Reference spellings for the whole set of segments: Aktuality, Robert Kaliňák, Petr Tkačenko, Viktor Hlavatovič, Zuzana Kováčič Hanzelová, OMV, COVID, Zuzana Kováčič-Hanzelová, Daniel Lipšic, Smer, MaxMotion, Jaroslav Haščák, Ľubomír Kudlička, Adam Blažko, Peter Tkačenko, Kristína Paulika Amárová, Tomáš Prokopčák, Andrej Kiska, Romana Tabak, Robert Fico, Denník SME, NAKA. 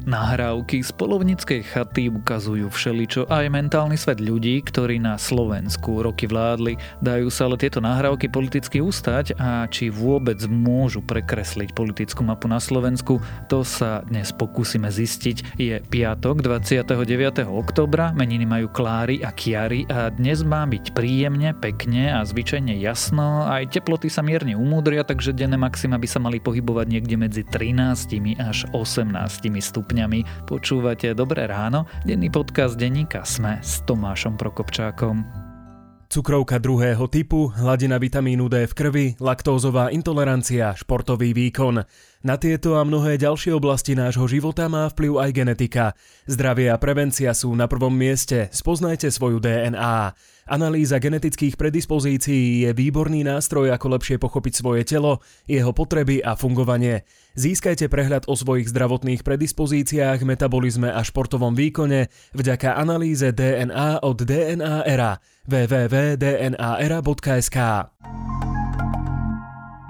Nahrávky z polovníckej chaty ukazujú všeličo, aj mentálny svet ľudí, ktorí na Slovensku roky vládli. Dajú sa ale tieto nahrávky politicky ustať a či vôbec môžu prekresliť politickú mapu na Slovensku, to sa dnes pokúsime zistiť. Je piatok 29. októbra, meniny majú Klári a Kiary a dnes má byť príjemne, pekne a zvyčajne jasno. Aj teploty sa mierne umúdria, takže denné maxima by sa mali pohybovať niekde medzi 13 až 18 stupňami. Počúvate Dobré ráno, denný podcast denníka SME s Tomášom Prokopčákom. Cukrovka druhého typu, hladina vitamínu D v krvi, laktózová intolerancia, športový výkon. Na tieto a mnohé ďalšie oblasti nášho života má vplyv aj genetika. Zdravie a prevencia sú na prvom mieste, spoznajte svoju DNA. Analýza genetických predispozícií je výborný nástroj, ako lepšie pochopiť svoje telo, jeho potreby a fungovanie. Získajte prehľad o svojich zdravotných predispozíciách, metabolizme a športovom výkone vďaka analýze DNA od DNA Era. www.dnaera.sk.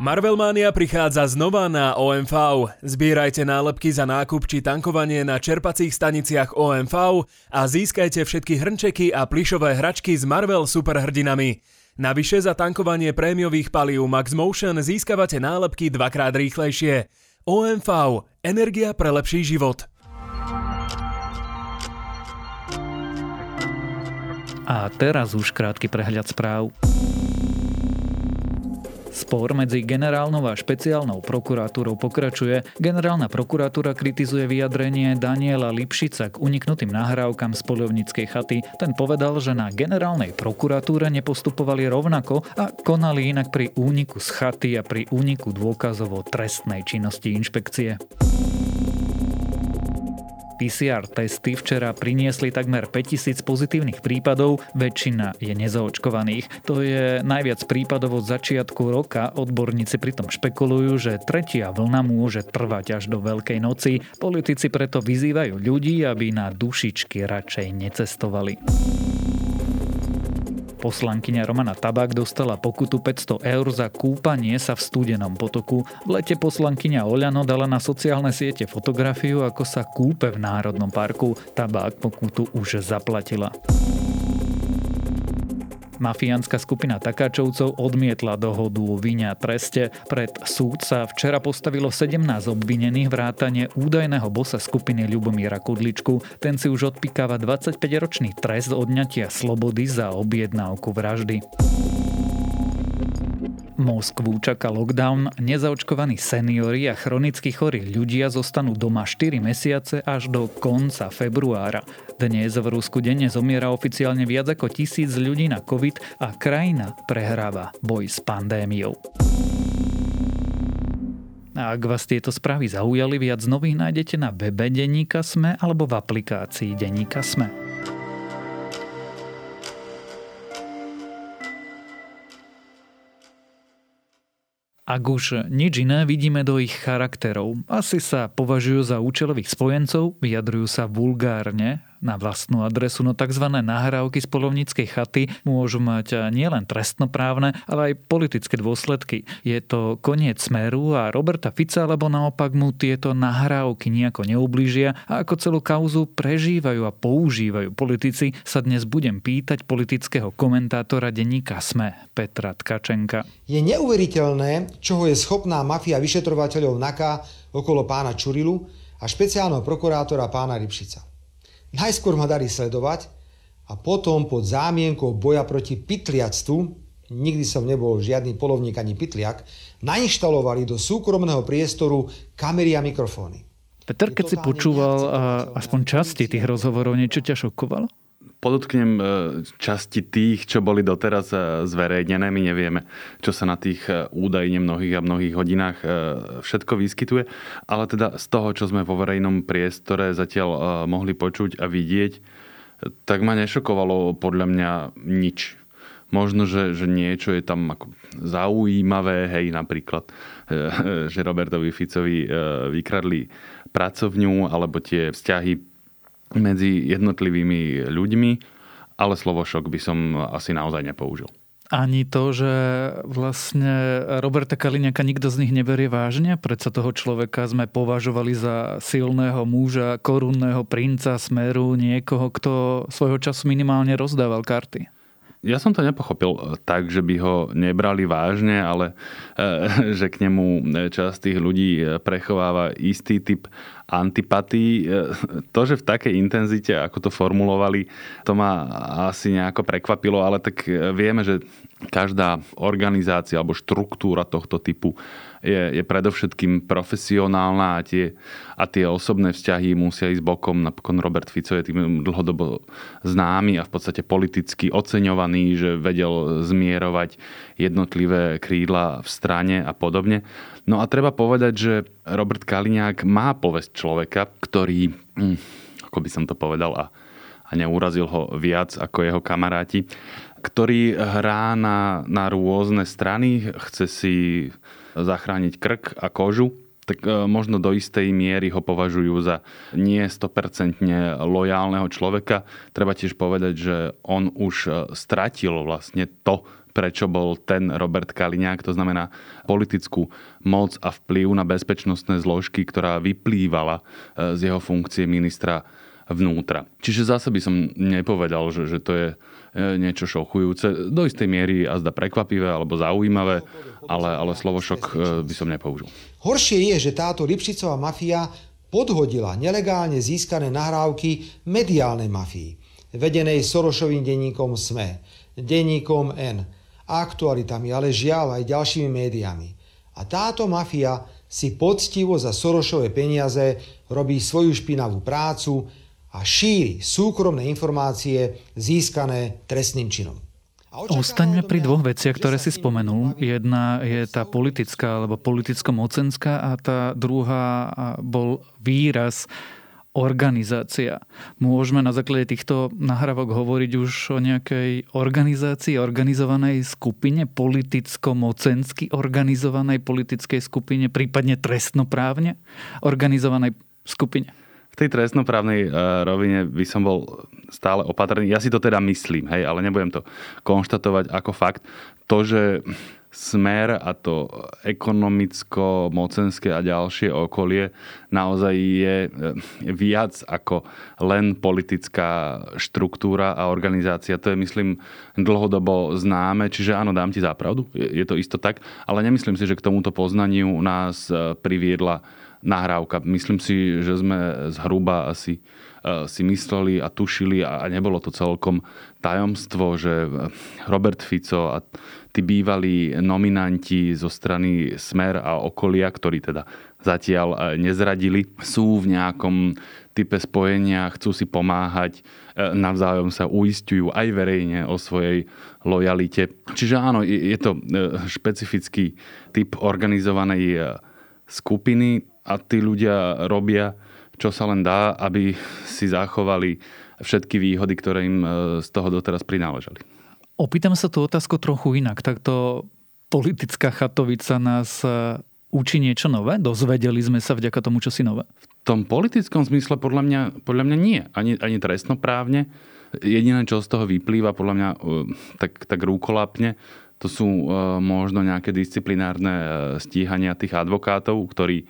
Marvelmania prichádza znova na OMV. Zbierajte nálepky za nákup či tankovanie na čerpacích staniciach OMV a získajte všetky hrnčeky a plyšové hračky s Marvel superhrdinami. Navyše za tankovanie prémiových palív MaxMotion získavate nálepky dvakrát rýchlejšie. OMV. Energia pre lepší život. A teraz už krátky prehľad správ. Spor medzi generálnou a špeciálnou prokuratúrou pokračuje. Generálna prokuratúra kritizuje vyjadrenie Daniela Lipšica k uniknutým nahrávkam z poľovníckej chaty. Ten povedal, že na generálnej prokuratúre nepostupovali rovnako a konali inak pri úniku z chaty a pri úniku dôkazov o trestnej činnosti inšpekcie. PCR testy včera priniesli takmer 5000 pozitívnych prípadov, väčšina je nezaočkovaných. To je najviac prípadov od začiatku roka, odborníci pritom špekulujú, že tretia vlna môže trvať až do Veľkej noci. Politici preto vyzývajú ľudí, aby na dušičky radšej necestovali. Poslankyňa Romana Tabak dostala pokutu 500 eur za kúpanie sa v studenom potoku. V lete poslankyňa Oľano dala na sociálne siete fotografiu, ako sa kúpe v Národnom parku. Tabak pokutu už zaplatila. Mafiánska skupina Takáčovcov odmietla dohodu o vine a treste. Pred súd sa včera postavilo 17 obvinených vrátane údajného bossa skupiny Ľubomíra Kudličku. Ten si už odpikáva 25-ročný trest odňatia slobody za objednávku vraždy. Moskvu čaká lockdown, nezaočkovaní seniori a chronicky chorí ľudia zostanú doma 4 mesiace až do konca februára. Dnes v Rusku denne zomiera oficiálne viac ako 1000 ľudí na COVID a krajina prehráva boj s pandémiou. A ak vás tieto správy zaujali, viac nových nájdete na webe denníka SME alebo v aplikácii denníka SME. Ak už nič iné, vidíme do ich charakterov. Asi sa považujú za účelových spojencov, vyjadrujú sa vulgárne na vlastnú adresu, no tzv. Nahrávky z poľovníckej chaty môžu mať nielen trestnoprávne, ale aj politické dôsledky. Je to koniec Smeru a Roberta Fica, alebo naopak mu tieto nahrávky nejako neublížia a ako celú kauzu prežívajú a používajú politici, sa dnes budem pýtať politického komentátora denníka SME Petra Tkačenka. Je neuveriteľné, čoho je schopná mafia vyšetrovateľov NAKA okolo pána Čurilu a špeciálneho prokurátora pána Lipšica. Najskôr ma darí sledovať a potom pod zámienkou boja proti pytliactvu, nikdy som nebol žiadny polovník ani pytliak, nainštalovali do súkromného priestoru kamery a mikrofóny. Peter, keď si počúval aspoň časti tých rozhovorov, niečo ťa šokovalo? Podotknem, časti tých, čo boli doteraz zverejnené, my nevieme, čo sa na tých údajne mnohých a mnohých hodinách všetko vyskytuje, ale teda z toho, čo sme vo verejnom priestore zatiaľ mohli počuť a vidieť, tak ma nešokovalo podľa mňa nič. Možno, že niečo je tam ako zaujímavé, hej, napríklad, že Robertovi Ficovi vykradli pracovňu alebo tie vzťahy medzi jednotlivými ľuďmi, ale slovo šok by som asi naozaj nepoužil. Ani to, že vlastne Roberta Kaliňáka nikto z nich neberie vážne. Predsa toho človeka sme považovali za silného muža, korunného princa, Smeru, niekoho, kto svojho času minimálne rozdával karty. Ja som to nepochopil tak, že by ho nebrali vážne, ale že k nemu časť tých ľudí prechováva istý typ antipatii. To, že v takej intenzite, ako to formulovali, to ma asi nejako prekvapilo, ale tak vieme, že každá organizácia alebo štruktúra tohto typu je predovšetkým profesionálna a tie osobné vzťahy musia ísť bokom. Napokon Robert Fico je tým dlhodobo známy a v podstate politicky oceňovaný, že vedel zmierovať jednotlivé krídla v strane a podobne. No a treba povedať, že Robert Kaliňák má povesť človeka, ktorý, ako by som to povedal a neurazil ho viac ako jeho kamaráti, ktorý hrá na rôzne strany, chce si zachrániť krk a kožu, tak možno do istej miery ho považujú za nie 100% lojálneho človeka. Treba tiež povedať, že on už stratil vlastne to, prečo bol ten Robert Kaliňák, to znamená politickú moc a vplyv na bezpečnostné zložky, ktorá vyplývala z jeho funkcie ministra vnútra. Čiže zase by som nepovedal, že to je niečo šokujúce. Do istej miery azda prekvapivé alebo zaujímavé, ale slovo šok by som nepoužil. Horšie je, že táto Lipšicová mafia podhodila nelegálne získané nahrávky mediálnej mafii, vedenej Sorošovým denníkom SME, denníkom N, Aktualitami, ale žiaľ aj ďalšími médiami. A táto mafia si poctivo za Sorošové peniaze robí svoju špinavú prácu a šíri súkromné informácie získané trestným činom. Ostaňme pri dvoch veciach, ktoré si spomenul. Jedna je tá politická alebo politicko-mocenská a tá druhá bol výraz organizácia. Môžeme na základe týchto nahrávok hovoriť už o nejakej organizácii, organizovanej skupine, politicko-mocensky organizovanej politickej skupine, prípadne trestnoprávne organizovanej skupine? V tej trestnoprávnej rovine by som bol stále opatrný. Ja si to teda myslím, hej, ale nebudem to konštatovať ako fakt. To, že Smer a to ekonomicko-mocenské a ďalšie okolie naozaj je viac ako len politická štruktúra a organizácia. To je, myslím, dlhodobo známe. Čiže áno, dám ti za pravdu, je to isto tak. Ale nemyslím si, že k tomuto poznaniu nás priviedla nahrávka. Myslím si, že sme zhruba asi si mysleli a tušili a nebolo to celkom tajomstvo, že Robert Fico a tí bývalí nominanti zo strany Smer a okolia, ktorí teda zatiaľ nezradili, sú v nejakom type spojenia, chcú si pomáhať, navzájom sa uisťujú aj verejne o svojej lojalite. Čiže áno, je to špecifický typ organizovanej skupiny a tí ľudia robia, čo sa len dá, aby si zachovali všetky výhody, ktoré im z toho doteraz prináležali. Opýtam sa tú otázku trochu inak. Takto politická chatovica nás učí niečo nové? Dozvedeli sme sa vďaka tomu, čo si nové? V tom politickom zmysle podľa mňa nie. Ani trestnoprávne. Jediné, čo z toho vyplýva, podľa mňa tak rúkolapne, to sú možno nejaké disciplinárne stíhania tých advokátov, ktorí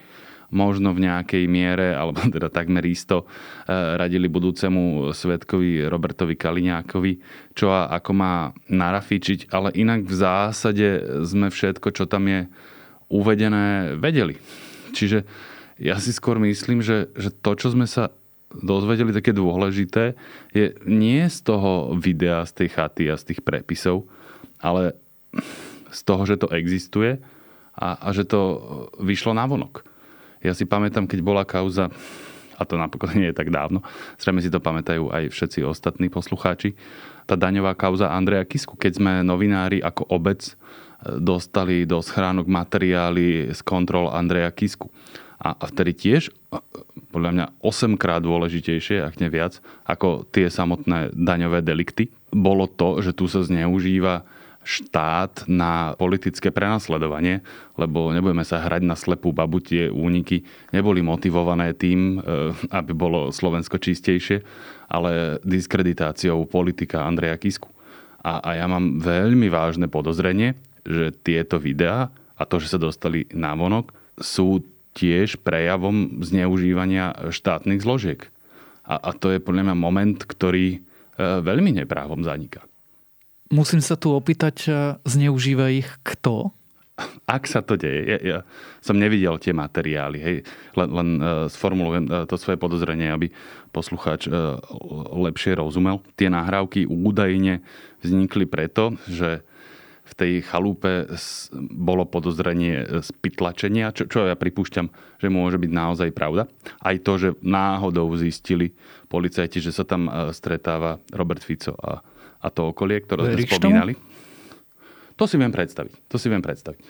možno v nejakej miere, alebo teda takmer isto, radili budúcemu svedkovi Robertovi Kaliňákovi, čo a ako má narafičiť, ale inak v zásade sme všetko, čo tam je uvedené, vedeli. Čiže ja si skôr myslím, že to, čo sme sa dozvedeli, také dôležité, je nie z toho videa, z tej chaty a z tých prepisov, ale z toho, že to existuje a že to vyšlo navonok. Ja si pamätám, keď bola kauza, a to napokon nie je tak dávno, zrejme si to pamätajú aj všetci ostatní poslucháči, tá daňová kauza Andreja Kisku, keď sme novinári ako obec dostali do schránok materiály z kontrol Andreja Kisku. A vtedy tiež, podľa mňa, 8-krát dôležitejšie, ak nie viac, ako tie samotné daňové delikty, bolo to, že tu sa zneužíva štát na politické prenasledovanie, lebo nebudeme sa hrať na slepú babu, tie úniky neboli motivované tým, aby bolo Slovensko čistejšie, ale diskreditáciou politika Andreja Kisku. A ja mám veľmi vážne podozrenie, že tieto videá a to, že sa dostali návonok, sú tiež prejavom zneužívania štátnych zložiek. A to je podľa mňa moment, ktorý veľmi neprávom zaniká. Musím sa tu opýtať, zneužíva ich kto? Ak sa to deje. Ja som nevidel tie materiály. Hej. Len sformulujem to svoje podozrenie, aby poslucháč lepšie rozumel. Tie nahrávky údajne vznikli preto, že v tej chalúpe bolo podozrenie z pytlačenia, čo ja pripúšťam, že môže byť naozaj pravda. Aj to, že náhodou zistili policajti, že sa tam stretáva Robert Fico a to okolie, ktoré sme spomínali. To si viem predstaviť.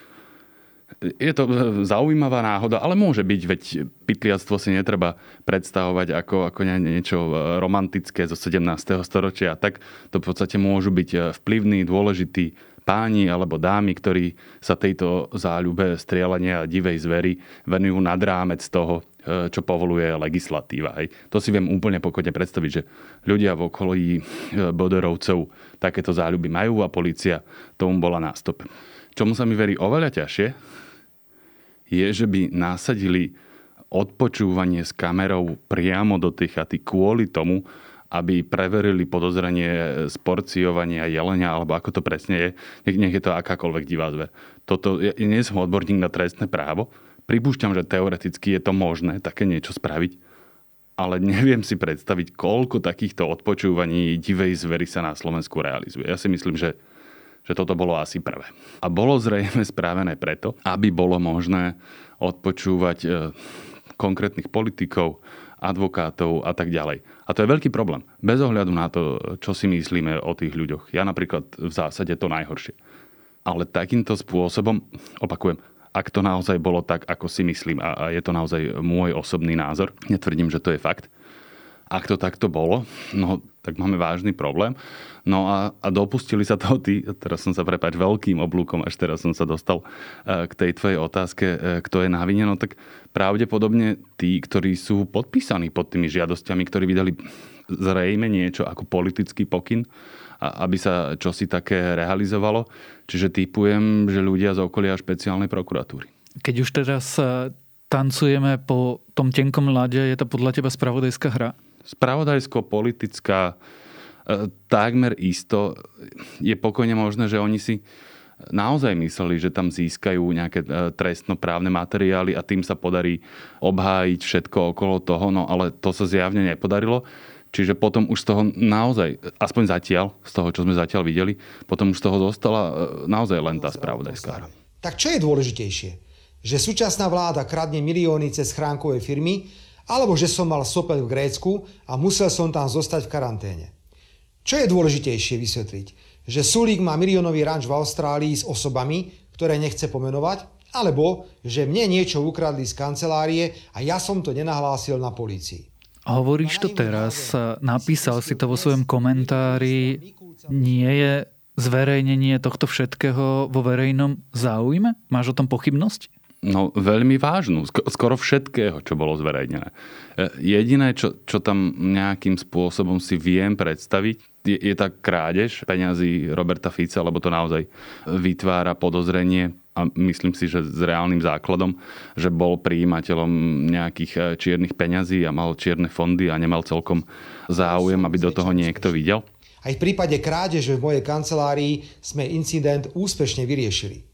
Je to zaujímavá náhoda, ale môže byť, veď pytliactvo si netreba predstavovať ako niečo romantické zo 17. storočia. Tak to v podstate môžu byť vplyvní, dôležití páni alebo dámy, ktorí sa tejto záľube strieľania divej zvery venujú nad rámec toho, čo povoluje legislatíva. Hej. To si viem úplne pokojne predstaviť, že ľudia v okolí Boderovcov takéto záľuby majú a polícia tomu bola na stop. Čomu sa mi verí oveľa ťažšie, je, že by nasadili odpočúvanie s kamerou priamo do tej chaty kvôli tomu, aby preverili podozrenie z porciovania jelenia, alebo ako to presne je. Nech je to akákoľvek divá zver. Ja nie som odborník na trestné právo. Pripúšťam, že teoreticky je to možné také niečo spraviť, ale neviem si predstaviť, koľko takýchto odpočúvaní divej zvery sa na Slovensku realizuje. Ja si myslím, že toto bolo asi prvé. A bolo zrejme správené preto, aby bolo možné odpočúvať konkrétnych politikov, advokátov a tak ďalej. A to je veľký problém. Bez ohľadu na to, čo si myslíme o tých ľuďoch. Ja napríklad v zásade to najhoršie. Ale takýmto spôsobom, opakujem, ak to naozaj bolo tak, ako si myslím, a je to naozaj môj osobný názor, netvrdím, že to je fakt, ak to takto bolo, no tak máme vážny problém. No a dopustili sa toho tí, teraz som sa veľkým oblúkom, až teraz som sa dostal k tej tvojej otázke, kto je na vine, no tak pravdepodobne tí, ktorí sú podpísaní pod tými žiadosťami, ktorí vydali zrejme niečo ako politický pokyn, aby sa čosi také realizovalo. Čiže tipujem, že ľudia z okolia špeciálnej prokuratúry. Keď už teraz tancujeme po tom tenkom ľade, je to podľa teba spravodajská hra? Spravodajsko-politická, takmer isto. Je pokojne možné, že oni si naozaj mysleli, že tam získajú nejaké trestnoprávne materiály a tým sa podarí obhájiť všetko okolo toho, no ale to sa zjavne nepodarilo. Čiže potom už z toho naozaj, aspoň zatiaľ, z toho, čo sme zatiaľ videli, potom už z toho zostala naozaj len tá spravodajská hra. Tak čo je dôležitejšie? Že súčasná vláda kradne milióny cez schránkové firmy, alebo že som mal sopeľ v Grécku a musel som tam zostať v karanténe. Čo je dôležitejšie vysvetliť? Že Sulík má miliónový ranč v Austrálii s osobami, ktoré nechce pomenovať, alebo že mne niečo ukradli z kancelárie a ja som to nenahlásil na polícii. Hovoríš to teraz, napísal si to vo svojom komentári, nie je zverejnenie tohto všetkého vo verejnom záujme? Máš o tom pochybnosť? No, veľmi vážnu. Skoro všetkého, čo bolo zverejnené. Jediné, čo tam nejakým spôsobom si viem predstaviť, je tá krádež peňazí Roberta Fica, lebo to naozaj vytvára podozrenie a myslím si, že s reálnym základom, že bol prijímateľom nejakých čiernych peňazí a mal čierne fondy a nemal celkom záujem, aby do toho niekto videl. Aj v prípade krádeže v mojej kancelárii sme incident úspešne vyriešili.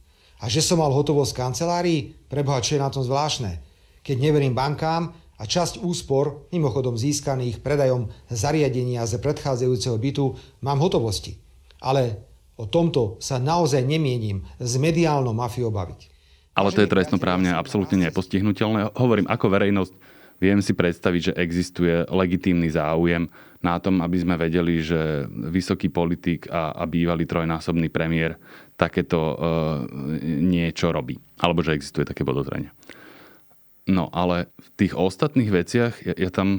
A že som mal hotovosť v kancelárii, preboha, čo je na tom zvláštne, keď neverím bankám a časť úspor, mimochodom získaných predajom zariadenia z predchádzajúceho bytu, mám hotovosti. Ale o tomto sa naozaj nemienim s mediálnou mafiou baviť. Ale to je trestnoprávne absolútne nepostihnuteľné. Hovorím, ako verejnosť viem si predstaviť, že existuje legitímny záujem na tom, aby sme vedeli, že vysoký politik a bývalý trojnásobný premiér takéto niečo robí. Alebo že existuje také podozrenie. No ale v tých ostatných veciach je tam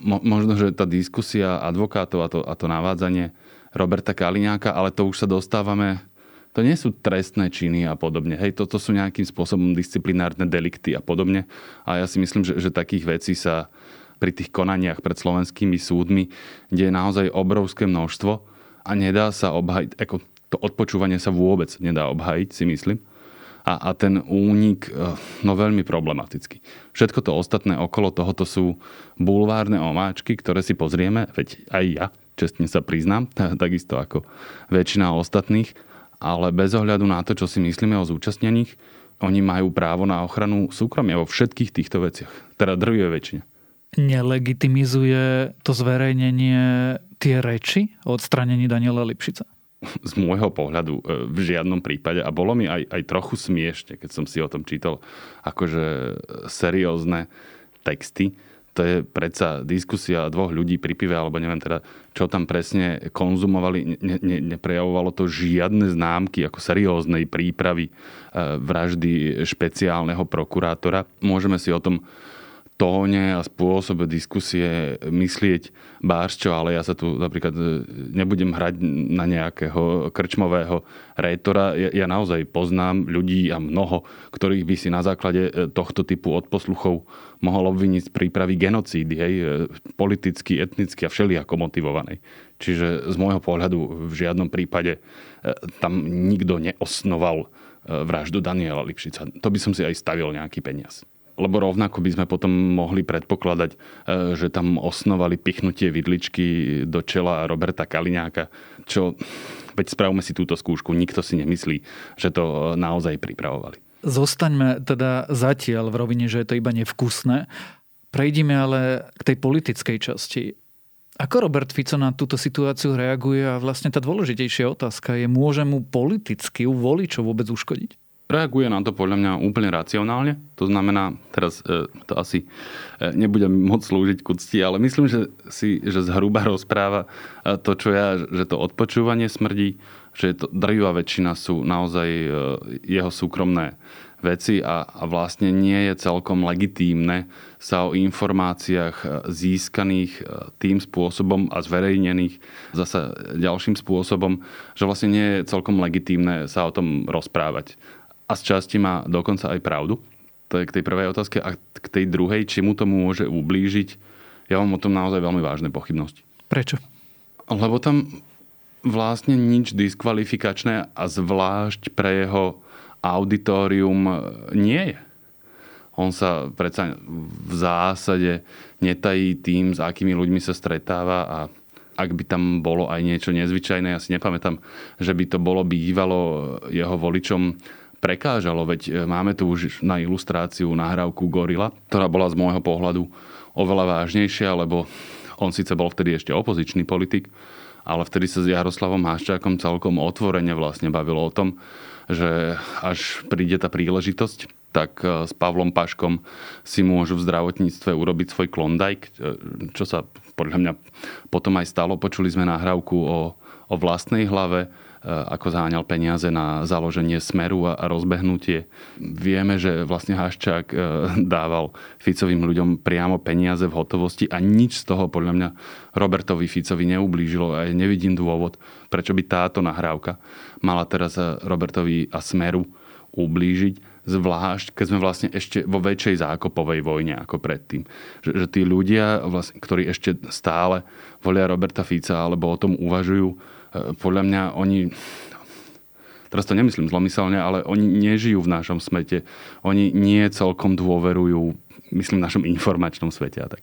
možno, že tá diskusia advokátov a to navádzanie Roberta Kaliňáka, ale to už sa dostávame. To nie sú trestné činy a podobne. Hej, toto sú nejakým spôsobom disciplinárne delikty a podobne. A ja si myslím, že takých vecí sa pri tých konaniach pred slovenskými súdmi, kde je naozaj obrovské množstvo a nedá sa obhajiť, ako to odpočúvanie sa vôbec nedá obhajiť, si myslím. A ten únik, no veľmi problematický. Všetko to ostatné okolo tohoto sú bulvárne omáčky, ktoré si pozrieme, veď aj ja, čestne sa priznám, takisto ako väčšina ostatných, ale bez ohľadu na to, čo si myslíme o zúčastnených, oni majú právo na ochranu súkromia vo všetkých týchto veciach. Teda drvivej väčšine. Nelegitimizuje to zverejnenie tie reči o odstranení Daniela Lipšica? Z môjho pohľadu v žiadnom prípade. A bolo mi aj trochu smiešne, keď som si o tom čítal akože seriózne texty. To je predsa diskusia dvoch ľudí pri pive, alebo neviem teda, čo tam presne konzumovali. Neprejavovalo to žiadne známky ako serióznej prípravy vraždy špeciálneho prokurátora. Môžeme si o tom tóne a spôsobe diskusie myslieť bársčo, ale ja sa tu napríklad nebudem hrať na nejakého krčmového rétora. Ja naozaj poznám ľudí a mnoho, ktorých by si na základe tohto typu odposluchov mohol obviniť z prípravy genocídy, hej, politicky, etnicky a všelijako motivovanej. Čiže z môjho pohľadu v žiadnom prípade tam nikto neosnoval vraždu Daniela Lipšica. To by som si aj stavil nejaký peniaz. Lebo rovnako by sme potom mohli predpokladať, že tam osnovali pichnutie vidličky do čela Roberta Kaliňáka, čo, veď spravme si túto skúšku, nikto si nemyslí, že to naozaj pripravovali. Zostaňme teda zatiaľ v rovine, že je to iba nevkusné. Prejdime ale k tej politickej časti. Ako Robert Fico na túto situáciu reaguje a vlastne tá dôležitejšia otázka je, môže mu politicky u voličov vôbec uškodiť? Reaguje na to podľa mňa úplne racionálne. To znamená, teraz to asi nebudem moc slúžiť ku cti, ale myslím, že zhruba rozpráva to, čo ja, že to odpočúvanie smrdí, že to drvivá väčšina sú naozaj jeho súkromné veci a vlastne nie je celkom legitímne sa o informáciách získaných tým spôsobom a zverejnených zasa ďalším spôsobom, že vlastne nie je celkom legitímne sa o tom rozprávať. A z časti má dokonca aj pravdu. To je k tej prvej otázke. A k tej druhej, či mu to môže ublížiť, ja mám o tom naozaj veľmi vážne pochybnosti. Prečo? Lebo tam vlastne nič diskvalifikačné a zvlášť pre jeho auditorium nie je. On sa predsa v zásade netají tým, s akými ľuďmi sa stretáva a ak by tam bolo aj niečo nezvyčajné, ja si nepamätám, že by to bolo bývalo jeho voličom prekážalo, veď máme tu už na ilustráciu nahrávku Gorila, ktorá bola z môjho pohľadu oveľa vážnejšia, lebo on síce bol vtedy ešte opozičný politik, ale vtedy sa s Jaroslavom Haščákom celkom otvorene vlastne bavilo o tom, že až príde tá príležitosť, tak s Pavlom Páškom si môžu v zdravotníctve urobiť svoj klondajk, čo sa podľa mňa potom aj stalo. Počuli sme nahrávku o vlastnej hlave, ako zháňal peniaze na založenie Smeru a rozbehnutie. Vieme, že vlastne Haščák dával Ficovým ľuďom priamo peniaze v hotovosti a nič z toho podľa mňa Robertovi Ficovi neublížilo a ja nevidím dôvod, prečo by táto nahrávka mala teraz Robertovi a Smeru ublížiť, zvlášť keď sme vlastne ešte vo väčšej zákopovej vojne ako predtým. Že tí ľudia, vlastne, ktorí ešte stále volia Roberta Fica alebo o tom uvažujú, podľa mňa oni, teraz to nemyslím zlomyselne, ale oni nežijú v našom svete. Oni nie celkom dôverujú, myslím v našom informačnom svete a tak,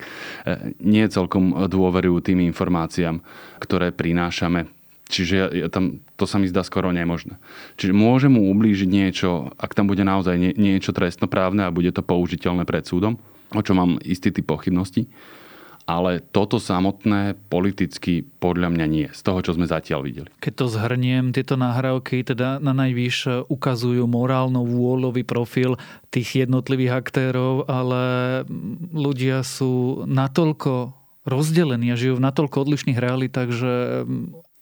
nie celkom dôverujú tým informáciám, ktoré prinášame. Čiže ja tam, to sa mi zdá skoro nemožné. Čiže môže mu ublížiť niečo, ak tam bude naozaj niečo trestnoprávne a bude to použiteľné pred súdom, o čo mám istý typ pochybností. Ale toto samotné politicky podľa mňa nie, z toho, čo sme zatiaľ videli. Keď to zhrniem, tieto nahrávky teda na najvyššie ukazujú morálno-vôľový profil tých jednotlivých aktérov, ale ľudia sú natoľko rozdelení a žijú v natoľko odlišných realitách, že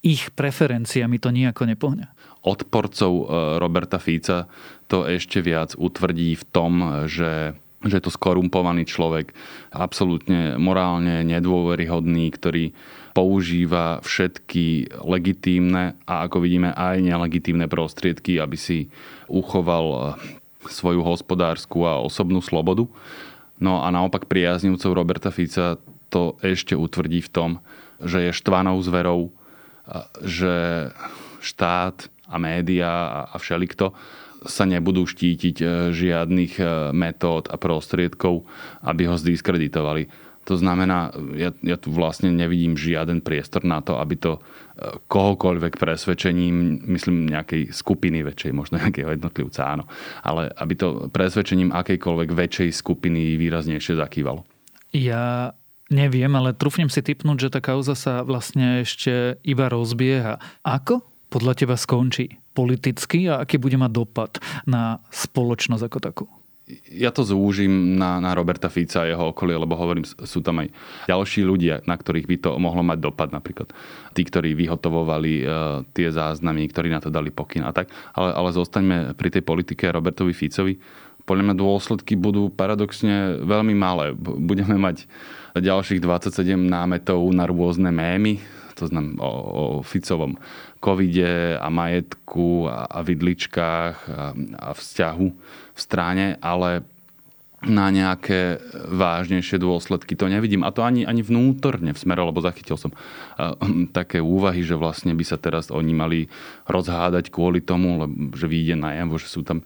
ich preferenciami to nejako nepohňa. Odporcov Roberta Fica to ešte viac utvrdí v tom, že je to skorumpovaný človek, absolútne morálne nedôveryhodný, ktorý používa všetky legitímne a ako vidíme aj nelegitímne prostriedky, aby si uchoval svoju hospodársku a osobnú slobodu. No a naopak priaznivcov Roberta Fica to ešte utvrdí v tom, že je štvanou zverou, že štát a médiá a všelikto sa nebudú štítiť žiadnych metód a prostriedkov, aby ho zdiskreditovali. To znamená, ja tu vlastne nevidím žiaden priestor na to, aby to kohokoľvek presvedčením, myslím nejakej skupiny väčšej, možno nejakého jednotlivca, áno, ale aby to presvedčením akejkoľvek väčšej skupiny výraznejšie zakývalo. Ja neviem, ale trúfnem si tipnúť, že tá kauza sa vlastne ešte iba rozbieha. Ako podľa teba skončí politicky a aký bude mať dopad na spoločnosť ako takú? Ja to zúžim na Roberta Fica a jeho okolie, lebo hovorím, sú tam aj ďalší ľudia, na ktorých by to mohlo mať dopad, napríklad tí, ktorí vyhotovovali tie záznamy, ktorí na to dali pokyn a tak. Ale zostaňme pri tej politike Robertovi Ficovi. Podľa mňa dôsledky budú paradoxne veľmi malé. Budeme mať ďalších 27 námetov na rôzne mémy, to znamená o Ficovom covide a majetku a vidličkách a vzťahu v strane, ale na nejaké vážnejšie dôsledky to nevidím. A to ani vnútorne v Smere, lebo zachytil som také úvahy, že vlastne by sa teraz oni mali rozhádať kvôli tomu, že vyjde najavo, že sú tam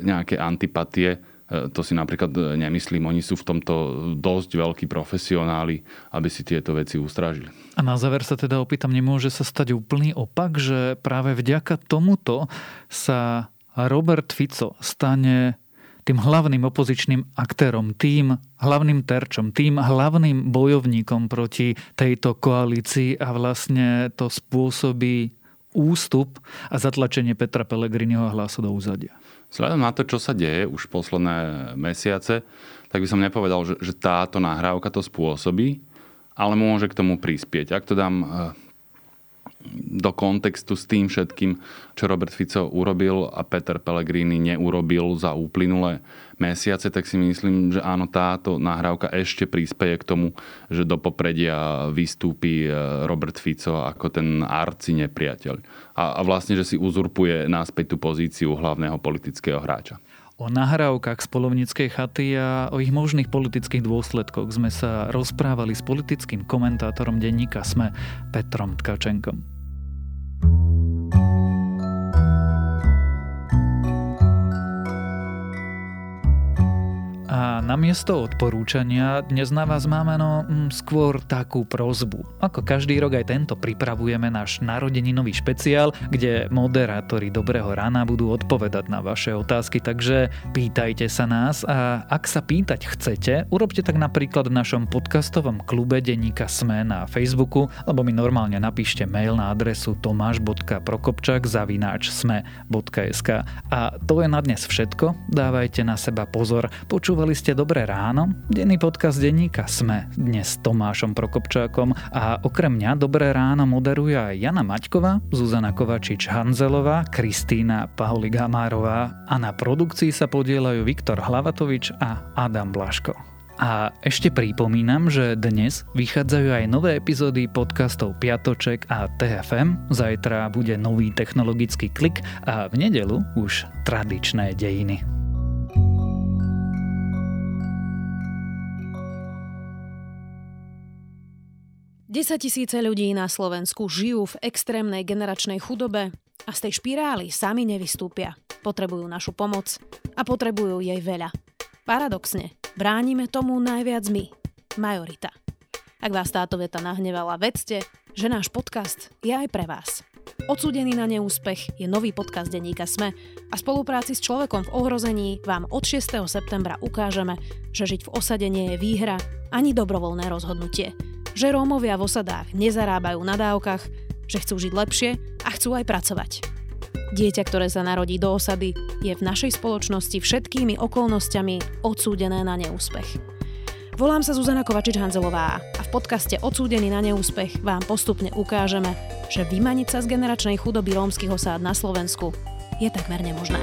nejaké antipatie. To si napríklad nemyslím. Oni sú v tomto dosť veľkí profesionáli, aby si tieto veci ustrážili. A na záver sa teda opýtam, nemôže sa stať úplný opak, že práve vďaka tomuto sa Robert Fico stane tým hlavným opozičným aktérom, tým hlavným terčom, tým hlavným bojovníkom proti tejto koalícii a vlastne to spôsobí ústup a zatlačenie Petra Pellegriniho hlasu do úzadia. Vzhľadom na to, čo sa deje už posledné mesiace, tak by som nepovedal, že táto nahrávka to spôsobí, ale môže k tomu prispieť. Ak to dám do kontextu s tým všetkým, čo Robert Fico urobil a Peter Pellegrini neurobil za uplynulé mesiace, tak si myslím, že áno, táto nahrávka ešte prispeje k tomu, že do popredia vystúpi Robert Fico ako ten arci nepriateľ. A vlastne, že si uzurpuje náspäť tú pozíciu hlavného politického hráča. O nahrávkach z polovníckej chaty a o ich možných politických dôsledkoch sme sa rozprávali s politickým komentátorom denníka SME Petrom Tkačenkom. A namiesto odporúčania dnes na vás máme skôr takú prosbu. Ako každý rok aj tento pripravujeme náš narodeninový špeciál, kde moderátori Dobrého rána budú odpovedať na vaše otázky, takže pýtajte sa nás a ak sa pýtať chcete, urobte tak napríklad v našom podcastovom klube denníka SME na Facebooku, alebo mi normálne napíšte mail na adresu tomáš.prokopčak@sme.sk. A to je na dnes všetko, dávajte na seba pozor. Počúvali ste Dobré ráno, denný podcast denníka SME dnes s Tomášom Prokopčákom a okrem mňa Dobré ráno moderuje aj Jana Maťková, Zuzana Kováčič Hanzelová, Kristína Paulika Amárová a na produkcii sa podieľajú Viktor Hlavatovič a Adam Blažko. A ešte pripomínam, že dnes vychádzajú aj nové epizódy podcastov Piatoček a TFM, zajtra bude nový technologický klik a v nedeľu už tradičné dejiny. Desaťtisíce ľudí na Slovensku žijú v extrémnej generačnej chudobe a z tej špirály sami nevystúpia. Potrebujú našu pomoc a potrebujú jej veľa. Paradoxne, bránime tomu najviac my, majorita. Ak vás táto veta nahnevala, vedzte, že náš podcast je aj pre vás. Odsúdený na neúspech je nový podcast denníka SME a v spolupráci s Človekom v ohrození vám od 6. septembra ukážeme, že žiť v osade nie je výhra ani dobrovoľné rozhodnutie. Že Rómovia v osadách nezarábajú na dávkach, že chcú žiť lepšie a chcú aj pracovať. Dieťa, ktoré sa narodí do osady, je v našej spoločnosti všetkými okolnostiami odsúdené na neúspech. Volám sa Zuzana Kováčič-Hanzelová a v podcaste Odsúdený na neúspech vám postupne ukážeme, že vymaniť sa z generačnej chudoby rómskych osád na Slovensku je takmer nemožné.